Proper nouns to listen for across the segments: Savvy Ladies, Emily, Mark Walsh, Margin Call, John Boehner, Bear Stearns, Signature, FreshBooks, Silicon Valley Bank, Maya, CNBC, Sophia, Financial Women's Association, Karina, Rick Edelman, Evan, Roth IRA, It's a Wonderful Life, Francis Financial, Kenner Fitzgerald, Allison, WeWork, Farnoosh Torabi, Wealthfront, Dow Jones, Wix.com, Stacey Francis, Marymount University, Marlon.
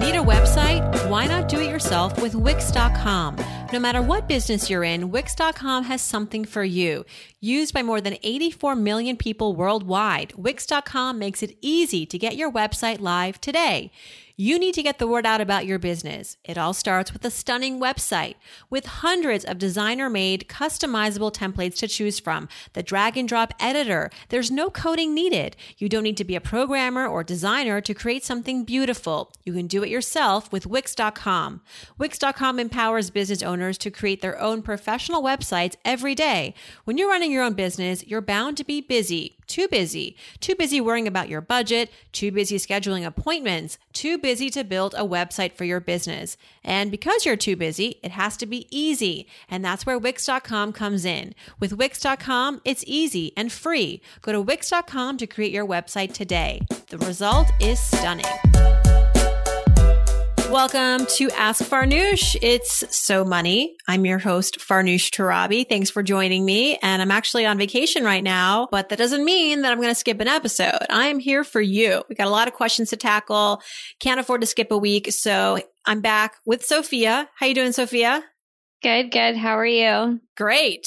Need a website? Why not do it yourself with Wix.com? No matter what business you're in, Wix.com has something for you. Used by more than 84 million people worldwide, Wix.com makes it easy to get your website live today. You need to get the word out about your business. It all starts with a stunning website with hundreds of designer-made, customizable templates to choose from. The drag-and-drop editor. There's no coding needed. You don't need to be a programmer or designer to create something beautiful. You can do it yourself with Wix.com. Wix.com empowers business owners to create their own professional websites every day. When you're running your own business, you're bound to be busy. Too busy. Too busy worrying about your budget. Too busy scheduling appointments. Too busy to build a website for your business. And because you're too busy, it has to be easy. And that's where Wix.com comes in. With Wix.com, it's easy and free. Go to Wix.com to create your website today. The result is stunning. Welcome to Ask Farnoosh. It's So Money. I'm your host, Farnoosh Torabi. Thanks for joining me. And I'm actually on vacation right now, but that doesn't mean that I'm going to skip an episode. I'm here for you. We got a lot of questions to tackle. Can't afford to skip a week. So I'm back with Sophia. How you doing, Sophia? Good, good. How are you? Great.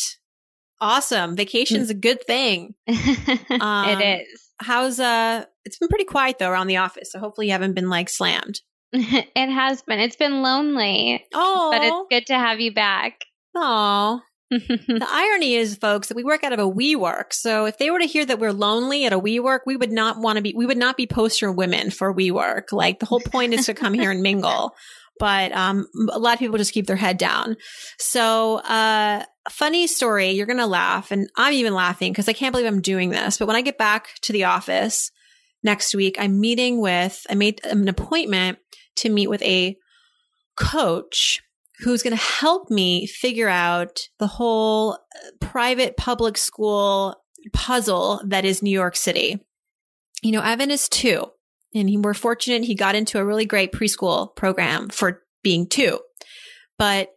Awesome. Vacation's a good thing. It is. It's been pretty quiet though around the office. So hopefully you haven't been like slammed. It has been. It's been lonely. Oh, but it's good to have you back. Oh, the irony is, folks, that we work out of a WeWork. So if they were to hear that we're lonely at a WeWork, we would not want to be. We would not be poster women for WeWork. Like the whole point is to come here and mingle. But a lot of people just keep their head down. So funny story. You're gonna laugh, and I'm even laughing because I can't believe I'm doing this. But when I get back to the office next week, I made an appointment to meet with a coach who's going to help me figure out the whole private public school puzzle that is New York City. You know, Evan is 2, and we're fortunate he got into a really great preschool program for being 2. But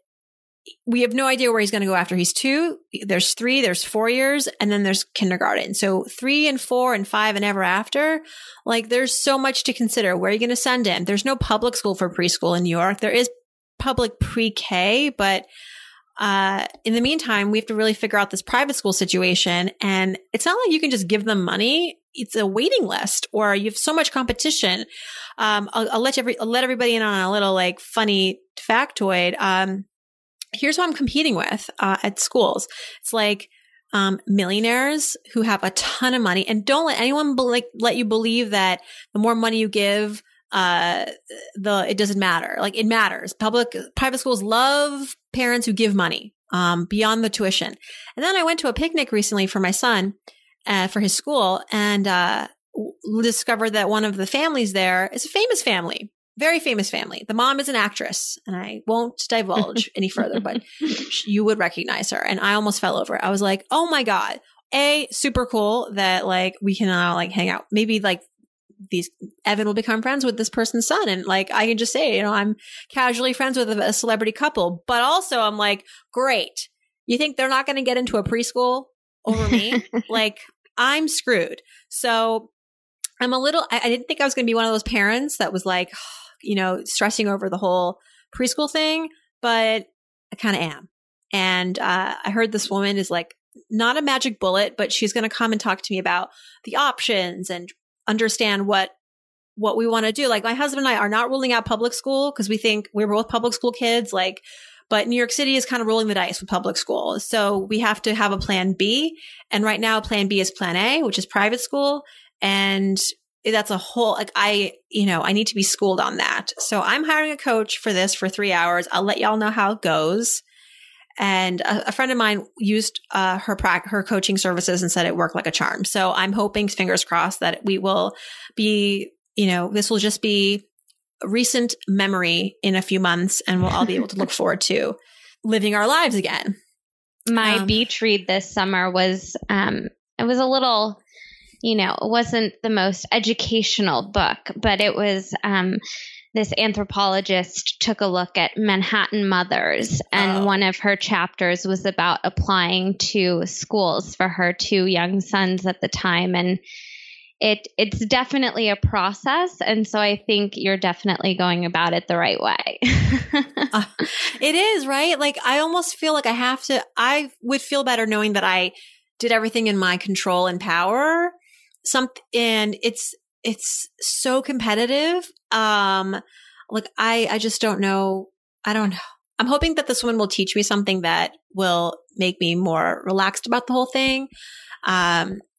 we have no idea where he's going to go after he's 2. There's 3, there's 4 years, and then there's kindergarten. So 3 and 4 and 5 and ever after, like there's so much to consider. Where are you going to send him? There's no public school for preschool in New York. There is public pre-K, but in the meantime, we have to really figure out this private school situation. And it's not like you can just give them money. It's a waiting list, or you have so much competition. I'll let everybody in on a little like funny factoid. Here's who I'm competing with at schools. It's like millionaires who have a ton of money, and don't let anyone let you believe that the more money you give, it doesn't matter. Like it matters. Private schools love parents who give money beyond the tuition. And then I went to a picnic recently for my son for his school, and discovered that one of the families there is a famous family. Very famous family. The mom is an actress, and I won't divulge any further, but you would recognize her. And I almost fell over. I was like, oh my God, super cool that like we can all like hang out. Maybe like Evan will become friends with this person's son. And like, I can just say, I'm casually friends with a celebrity couple, but also I'm like, great. You think they're not going to get into a preschool over me? Like I'm screwed. So I'm I didn't think I was going to be one of those parents that was like, stressing over the whole preschool thing, but I kind of am. And I heard this woman is like not a magic bullet, but she's going to come and talk to me about the options and understand what we want to do. Like my husband and I are not ruling out public school because we think we're both public school kids, like, but New York City is kind of rolling the dice with public school. So we have to have a plan B. And right now plan B is plan A, which is private school. And that's a whole, like I need to be schooled on that. So I'm hiring a coach for this for 3 hours. I'll let y'all know how it goes. And a friend of mine used her coaching services and said it worked like a charm. So I'm hoping, fingers crossed, that we will be you know, this will just be a recent memory in a few months, and we'll all be able to look forward to living our lives again. My beach read this summer was, it was a little, you know, it wasn't the most educational book, but it was, this anthropologist took a look at Manhattan mothers, and one of her chapters was about applying to schools for her two young sons at the time. And it's definitely a process. And so I think you're definitely going about it the right way. It is, right? Like, I almost feel like I would feel better knowing that I did everything in my control and power. And it's so competitive. Like I just don't know. I don't know. I'm hoping that this woman will teach me something that will make me more relaxed about the whole thing.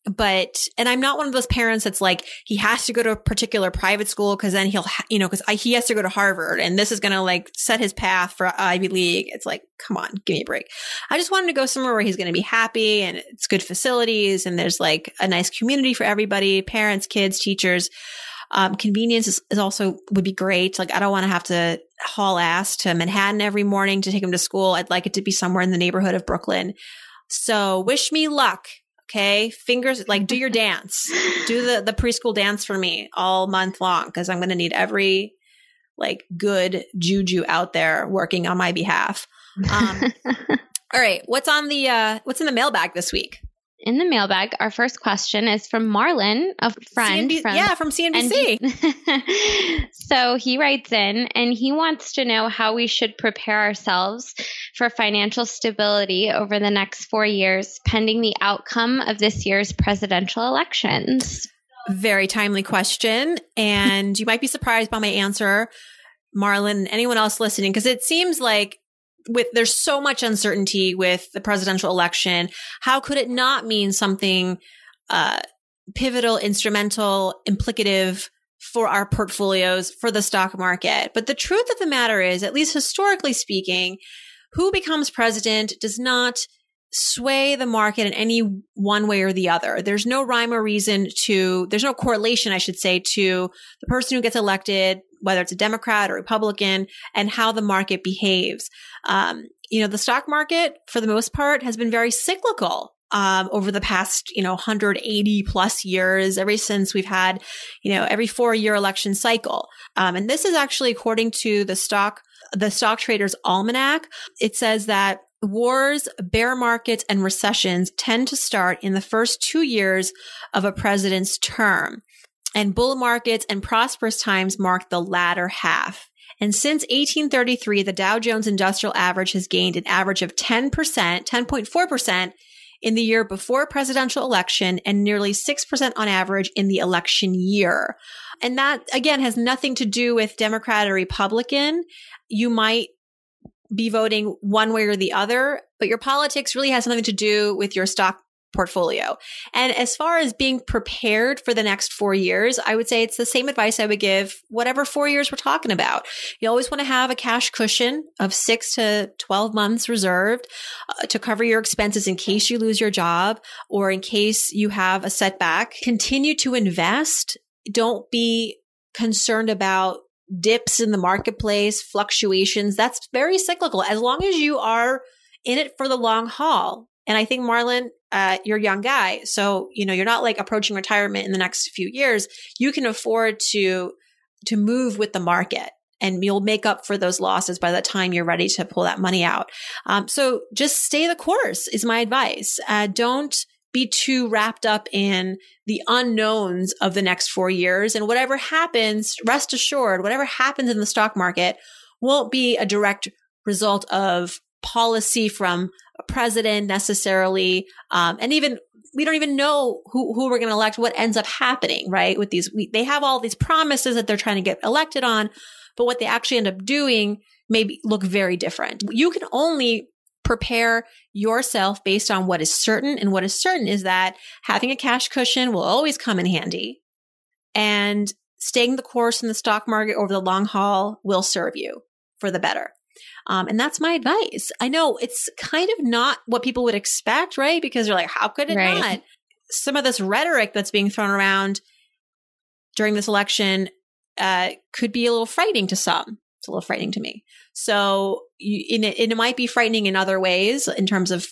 But I'm not one of those parents that's like, he has to go to a particular private school because then he has to go to Harvard and this is going to like set his path for Ivy League. It's like, come on, give me a break. I just want him to go somewhere where he's going to be happy and it's good facilities and there's like a nice community for everybody, parents, kids, teachers. Convenience is also would be great. Like, I don't want to have to haul ass to Manhattan every morning to take him to school. I'd like it to be somewhere in the neighborhood of Brooklyn. So wish me luck. Okay. Fingers, like, do your dance, do the preschool dance for me all month long. 'Cause I'm going to need every like good juju out there working on my behalf. All right. What's in the mailbag this week? In the mailbag, our first question is from Marlon, a friend from CNBC. So he writes in and he wants to know how we should prepare ourselves for financial stability over the next 4 years, pending the outcome of this year's presidential elections. Very timely question. And you might be surprised by my answer, Marlon, and anyone else listening, because it seems like there's so much uncertainty with the presidential election. How could it not mean something pivotal, instrumental, implicative for our portfolios, for the stock market? But the truth of the matter is, at least historically speaking, who becomes president does not sway the market in any one way or the other. There's no rhyme or reason to, there's no correlation, I should say, to the person who gets elected, whether it's a Democrat or Republican, and how the market behaves. The stock market, for the most part, has been very cyclical over the past, 180 plus years, ever since we've had, every 4-year election cycle. And this is actually according to the Stock Traders Almanac. It says that wars, bear markets, and recessions tend to start in the first 2 years of a president's term. And bull markets and prosperous times mark the latter half. And since 1833, the Dow Jones Industrial Average has gained an average of 10.4% in the year before presidential election and nearly 6% on average in the election year. And that, again, has nothing to do with Democrat or Republican. You might be voting one way or the other, but your politics really has something to do with your stock portfolio. And as far as being prepared for the next 4 years, I would say it's the same advice I would give whatever 4 years we're talking about. You always want to have a cash cushion of 6 to 12 months reserved to cover your expenses in case you lose your job or in case you have a setback. Continue to invest. Don't be concerned about dips in the marketplace, fluctuations. That's very cyclical, as long as you are in it for the long haul. And I think, Marlon, you're a young guy, so you're not like approaching retirement in the next few years. You can afford to move with the market, and you'll make up for those losses by the time you're ready to pull that money out. So just stay the course is my advice. Don't be too wrapped up in the unknowns of the next 4 years. And whatever happens, rest assured, whatever happens in the stock market won't be a direct result of policy from a president necessarily. And even we don't even know who we're going to elect, what ends up happening, right? With these, they have all these promises that they're trying to get elected on, but what they actually end up doing may look very different. You can only prepare yourself based on what is certain. And what is certain is that having a cash cushion will always come in handy, and staying the course in the stock market over the long haul will serve you for the better. And that's my advice. I know it's kind of not what people would expect, right? Because you're like, how could it not? Some of this rhetoric that's being thrown around during this election could be a little frightening to some. It's a little frightening to me. So it might be frightening in other ways in terms of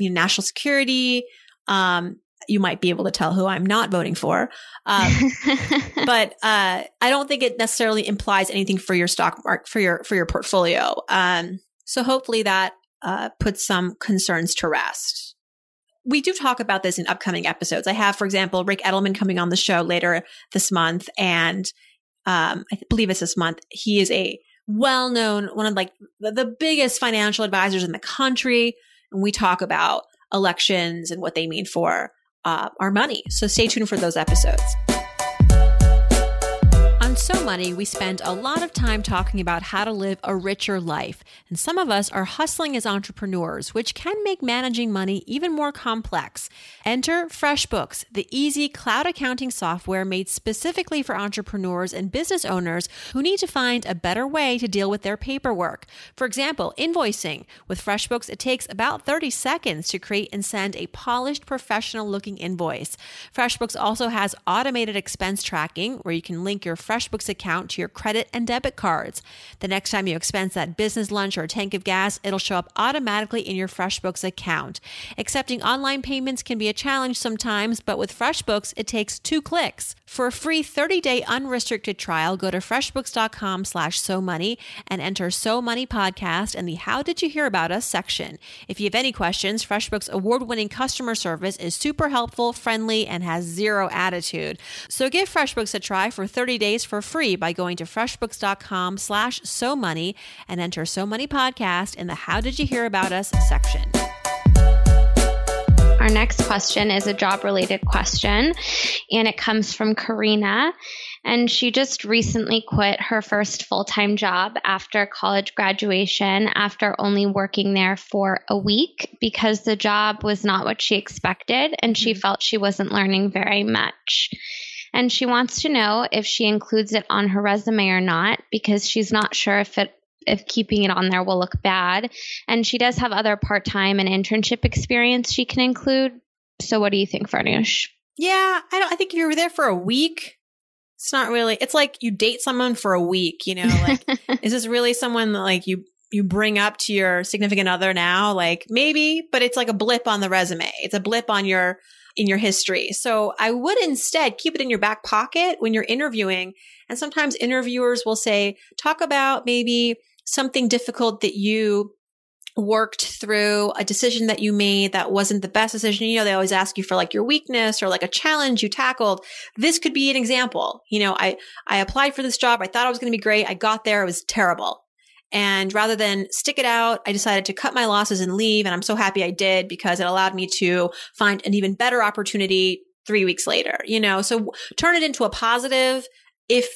national security. You might be able to tell who I'm not voting for. But I don't think it necessarily implies anything for your stock market, for your portfolio. So hopefully that puts some concerns to rest. We do talk about this in upcoming episodes. I have, for example, Rick Edelman coming on the show later this month. And I believe it's this month. He is a well-known, one of like the biggest financial advisors in the country. And we talk about elections and what they mean for our money. So stay tuned for those episodes. On So Money, we spend a lot of time talking about how to live a richer life. And some of us are hustling as entrepreneurs, which can make managing money even more complex. Enter FreshBooks, the easy cloud accounting software made specifically for entrepreneurs and business owners who need to find a better way to deal with their paperwork. For example, invoicing. With FreshBooks, it takes about 30 seconds to create and send a polished, professional-looking invoice. FreshBooks also has automated expense tracking, where you can link your FreshBooks account to your credit and debit cards. The next time you expense that business lunch or tank of gas, it'll show up automatically in your FreshBooks account. Accepting online payments can be a challenge sometimes, but with FreshBooks, it takes 2 clicks. For a free 30-day unrestricted trial, go to freshbooks.com/SoMoney and enter So Money Podcast in the How Did You Hear About Us section. If you have any questions, FreshBooks' award-winning customer service is super helpful, friendly, and has zero attitude. So give FreshBooks a try for 30 days for free by going to freshbooks.com/SoMoney and enter So Money Podcast in the How Did You Hear About Us section. Our next question is a job-related question, and it comes from Karina. And she just recently quit her first full-time job after college graduation after only working there for a week because the job was not what she expected, and she felt she wasn't learning very much. And she wants to know if she includes it on her resume or not, because she's not sure if keeping it on there will look bad. And she does have other part-time and internship experience she can include. So what do you think, Farnoosh? Yeah, I think if you were there for a week, it's not really, it's like you date someone for a week, you know, like, is this really someone that like you bring up to your significant other now? Like maybe, but it's like a blip on the resume. It's a blip on in your history. So I would instead keep it in your back pocket when you're interviewing. And sometimes interviewers will say, talk about maybe something difficult that you worked through, a decision that you made that wasn't the best decision. You know, they always ask you for like your weakness or like a challenge you tackled. This could be an example. You know, I applied for this job. I thought it was going to be great. I got there. It was terrible. And rather than stick it out, I decided to cut my losses and leave. And I'm so happy I did because it allowed me to find an even better opportunity 3 weeks later, you know, so turn it into a positive if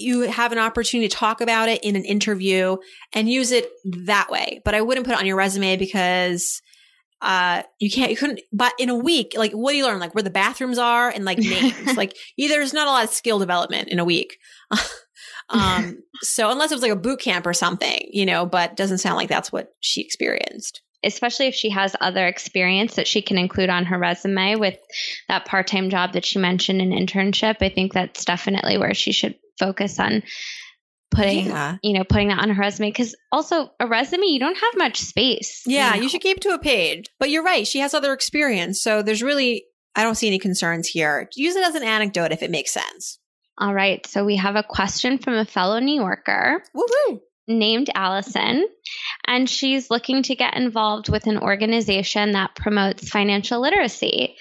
you have an opportunity to talk about it in an interview and use it that way. But I wouldn't put it on your resume because you couldn't, but in a week, like what do you learn? Like where the bathrooms are and like names, like there's not a lot of skill development in a week. So unless it was like a boot camp or something, you know, but doesn't sound like that's what she experienced. Especially if she has other experience that she can include on her resume with that part-time job that she mentioned in internship. I think that's definitely where she should focus on putting that on her resume. Cause also a resume, you don't have much space. Yeah. You know? You should keep to a page, but you're right. She has other experience. So there's really, I don't see any concerns here. Use it as an anecdote if it makes sense. All right. So we have a question from a fellow New Yorker named Allison, and she's looking to get involved with an organization that promotes financial literacy.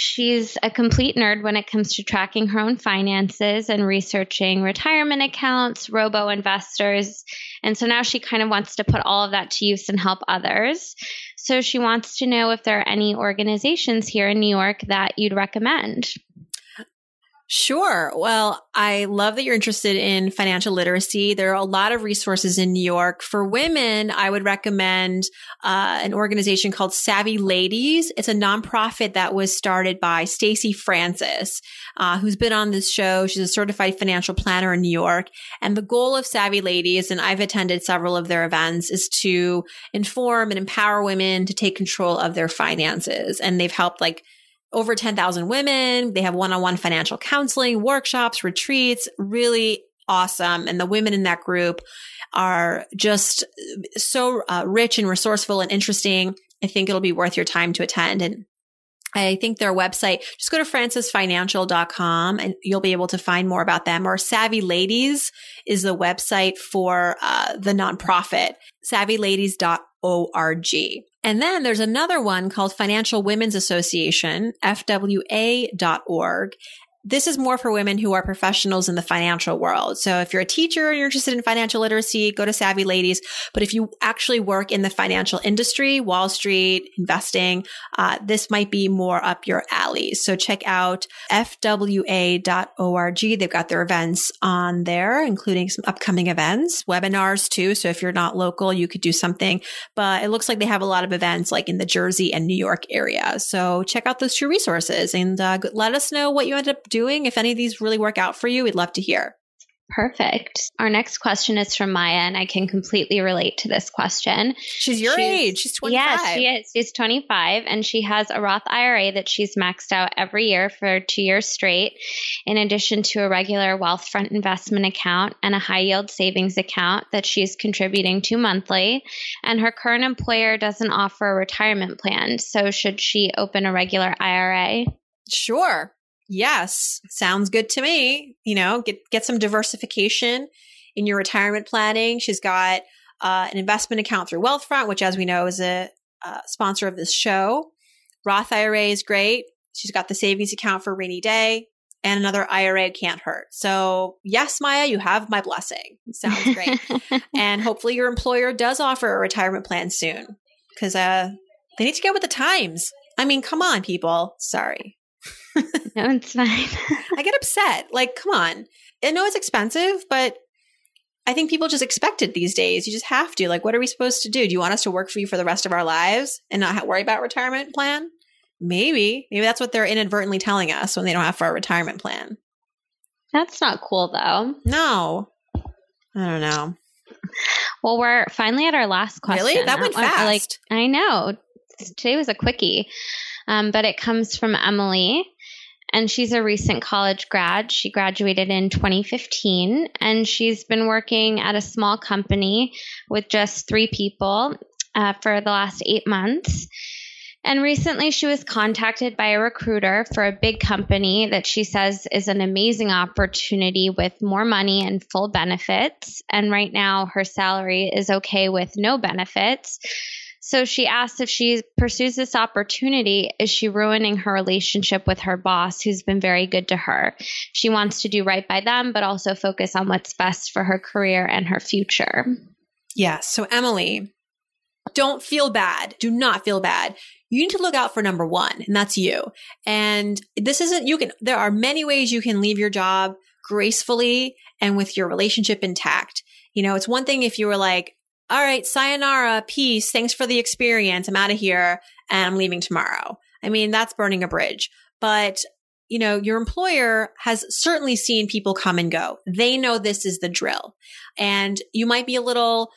She's a complete nerd when it comes to tracking her own finances and researching retirement accounts, robo-investors. And so now she kind of wants to put all of that to use and help others. So she wants to know if there are any organizations here in New York that you'd recommend. Sure. Well, I love that you're interested in financial literacy. There are a lot of resources in New York. For women, I would recommend an organization called Savvy Ladies. It's a nonprofit that was started by Stacey Francis, who's been on this show. She's a certified financial planner in New York. And the goal of Savvy Ladies, and I've attended several of their events, is to inform and empower women to take control of their finances. And they've helped like over 10,000 women. They have one-on-one financial counseling, workshops, retreats, really awesome. And the women in that group are just so rich and resourceful and interesting. I think it'll be worth your time to attend. And I think their website, just go to francisfinancial.com and you'll be able to find more about them. Or Savvy Ladies is the website for the nonprofit, savvyladies.org. And then there's another one called Financial Women's Association, FWA.org. This is more for women who are professionals in the financial world. So if you're a teacher and you're interested in financial literacy, go to Savvy Ladies. But if you actually work in the financial industry, Wall Street, investing, this might be more up your alley. So check out fwa.org. They've got their events on there, including some upcoming events, webinars too. So if you're not local, you could do something. But it looks like they have a lot of events like in the Jersey and New York area. So check out those two resources and let us know what you ended up doing. If any of these really work out for you, we'd love to hear. Perfect. Our next question is from Maya, and I can completely relate to this question. She's your age. She's 25. Yeah, she is. She's 25, and she has a Roth IRA that she's maxed out every year for 2 years straight, in addition to a regular Wealthfront investment account and a high-yield savings account that she's contributing to monthly. And her current employer doesn't offer a retirement plan, so should she open a regular IRA? Sure. Yes, sounds good to me. You know, get some diversification in your retirement planning. She's got an investment account through Wealthfront, which, as we know, is a sponsor of this show. Roth IRA is great. She's got the savings account for rainy day, and another IRA can't hurt. So yes, Maya, you have my blessing. Sounds great. And hopefully your employer does offer a retirement plan soon, because they need to get with the times. I mean, come on, people. Sorry. No, it's fine. I get upset. Like, come on. I know it's expensive, but I think people just expect it these days. You just have to. Like, what are we supposed to do? Do you want us to work for you for the rest of our lives and not worry about retirement plan? Maybe. Maybe that's what they're inadvertently telling us when they don't have for our retirement plan. That's not cool, though. No. I don't know. Well, we're finally at our last question. Really? That went fast. I know. Today was a quickie. But it comes from Emily, and she's a recent college grad. She graduated in 2015, and she's been working at a small company with just 3 people for the last 8 months. And recently she was contacted by a recruiter for a big company that she says is an amazing opportunity with more money and full benefits. And right now her salary is okay with no benefits. So she asked, if she pursues this opportunity, is she ruining her relationship with her boss, who's been very good to her? She wants to do right by them, but also focus on what's best for her career and her future. Yeah. So Emily, don't feel bad. Do not feel bad. You need to look out for number one, and that's you. And this isn't, there are many ways you can leave your job gracefully and with your relationship intact. You know, it's one thing if you were like, all right, sayonara, peace, thanks for the experience, I'm out of here and I'm leaving tomorrow. I mean, that's burning a bridge. But, you know, your employer has certainly seen people come and go. They know this is the drill. And you might be a little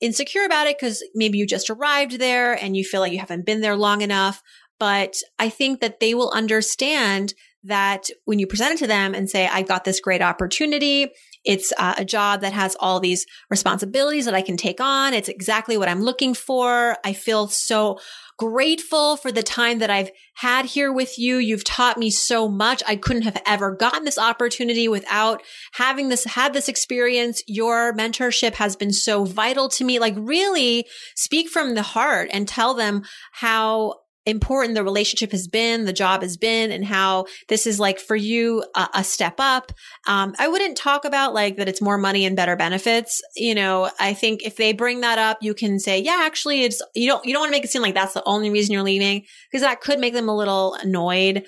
insecure about it because maybe you just arrived there and you feel like you haven't been there long enough. But I think that they will understand that when you present it to them and say, I've got this great opportunity, it's a job that has all these responsibilities that I can take on. It's exactly what I'm looking for. I feel so grateful for the time that I've had here with you. You've taught me so much. I couldn't have ever gotten this opportunity without having had this experience. Your mentorship has been so vital to me. Like, really speak from the heart and tell them how important the relationship has been, the job has been, and how this is like for you a step up. I wouldn't talk about like that it's more money and better benefits. You know, I think if they bring that up, you can say, yeah, actually it's, you don't want to make it seem like that's the only reason you're leaving, because that could make them a little annoyed.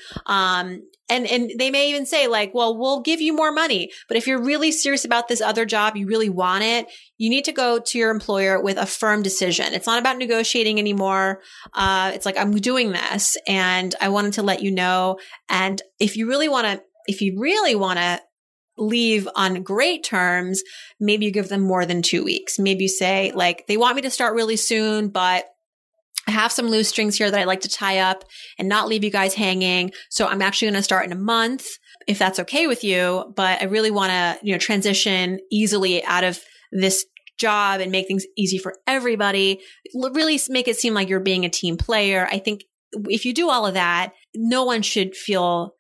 And they may even say like, well, we'll give you more money. But if you're really serious about this other job, you really want it, you need to go to your employer with a firm decision. It's not about negotiating anymore. It's like, I'm doing this and I wanted to let you know. And if you really want to leave on great terms, maybe you give them more than 2 weeks. Maybe you say like, they want me to start really soon, but I have some loose strings here that I like to tie up and not leave you guys hanging. So I'm actually going to start in a month, if that's okay with you. But I really want to, transition easily out of this job and make things easy for everybody. Really make it seem like you're being a team player. I think if you do all of that, no one should feel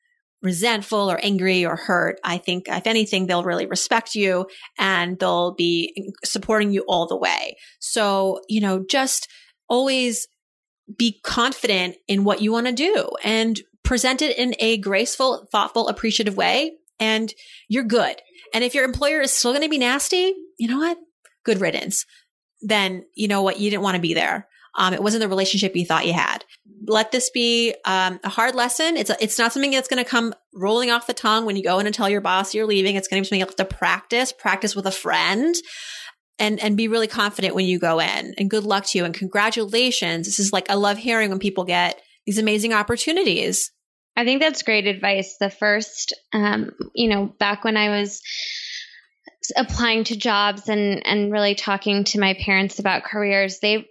resentful or angry or hurt. I think if anything, they'll really respect you and they'll be supporting you all the way. So, just always be confident in what you want to do and present it in a graceful, thoughtful, appreciative way, and you're good. And if your employer is still going to be nasty, you know what? Good riddance. Then you know what? You didn't want to be there. It wasn't the relationship you thought you had. Let this be a hard lesson. It's not something that's going to come rolling off the tongue when you go in and tell your boss you're leaving. It's going to be something you have to practice with a friend. And be really confident when you go in, and good luck to you and congratulations. This is I love hearing when people get these amazing opportunities. I think that's great advice. The first, back when I was applying to jobs and really talking to my parents about careers, they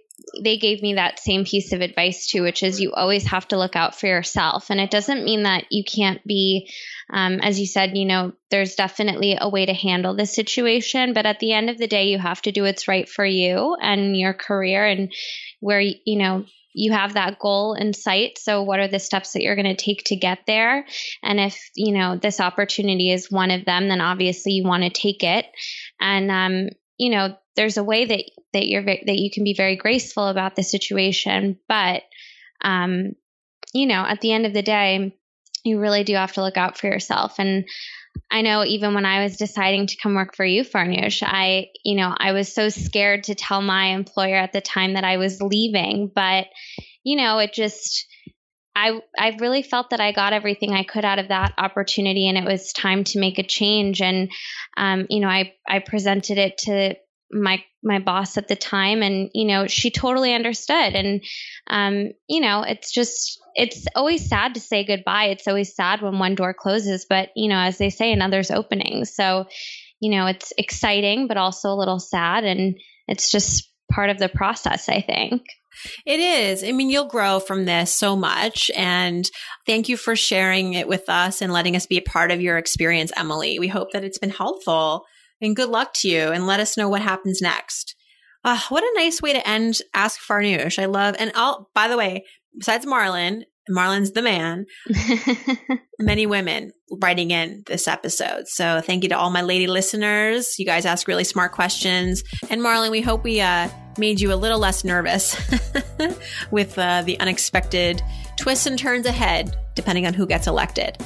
gave me that same piece of advice too, which is you always have to look out for yourself. And it doesn't mean that you can't be, as you said, there's definitely a way to handle this situation, but at the end of the day, you have to do what's right for you and your career and where, you have that goal in sight. So what are the steps that you're going to take to get there? And if, this opportunity is one of them, then obviously you want to take it. And, there's a way that you can be very graceful about the situation, but at the end of the day, you really do have to look out for yourself. And I know even when I was deciding to come work for you, Farnoosh, I was so scared to tell my employer at the time that I was leaving, but I really felt that I got everything I could out of that opportunity, and it was time to make a change. And I presented it to my boss at the time, and she totally understood. And it's always sad to say goodbye. It's always sad when one door closes, but as they say, another's opening. So it's exciting, but also a little sad, and it's just part of the process, I think. It is. I mean, you'll grow from this so much. And thank you for sharing it with us and letting us be a part of your experience, Emily. We hope that it's been helpful. And good luck to you, and let us know what happens next. What a nice way to end Ask Farnoosh. I love, and by the way, besides Marlon's the man, many women writing in this episode. So thank you to all my lady listeners. You guys ask really smart questions. And Marlon, we hope we made you a little less nervous with the unexpected twists and turns ahead, depending on who gets elected.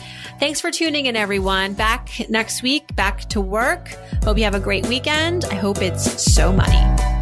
Thanks for tuning in, everyone. Back next week, back to work. Hope you have a great weekend. I hope it's so money.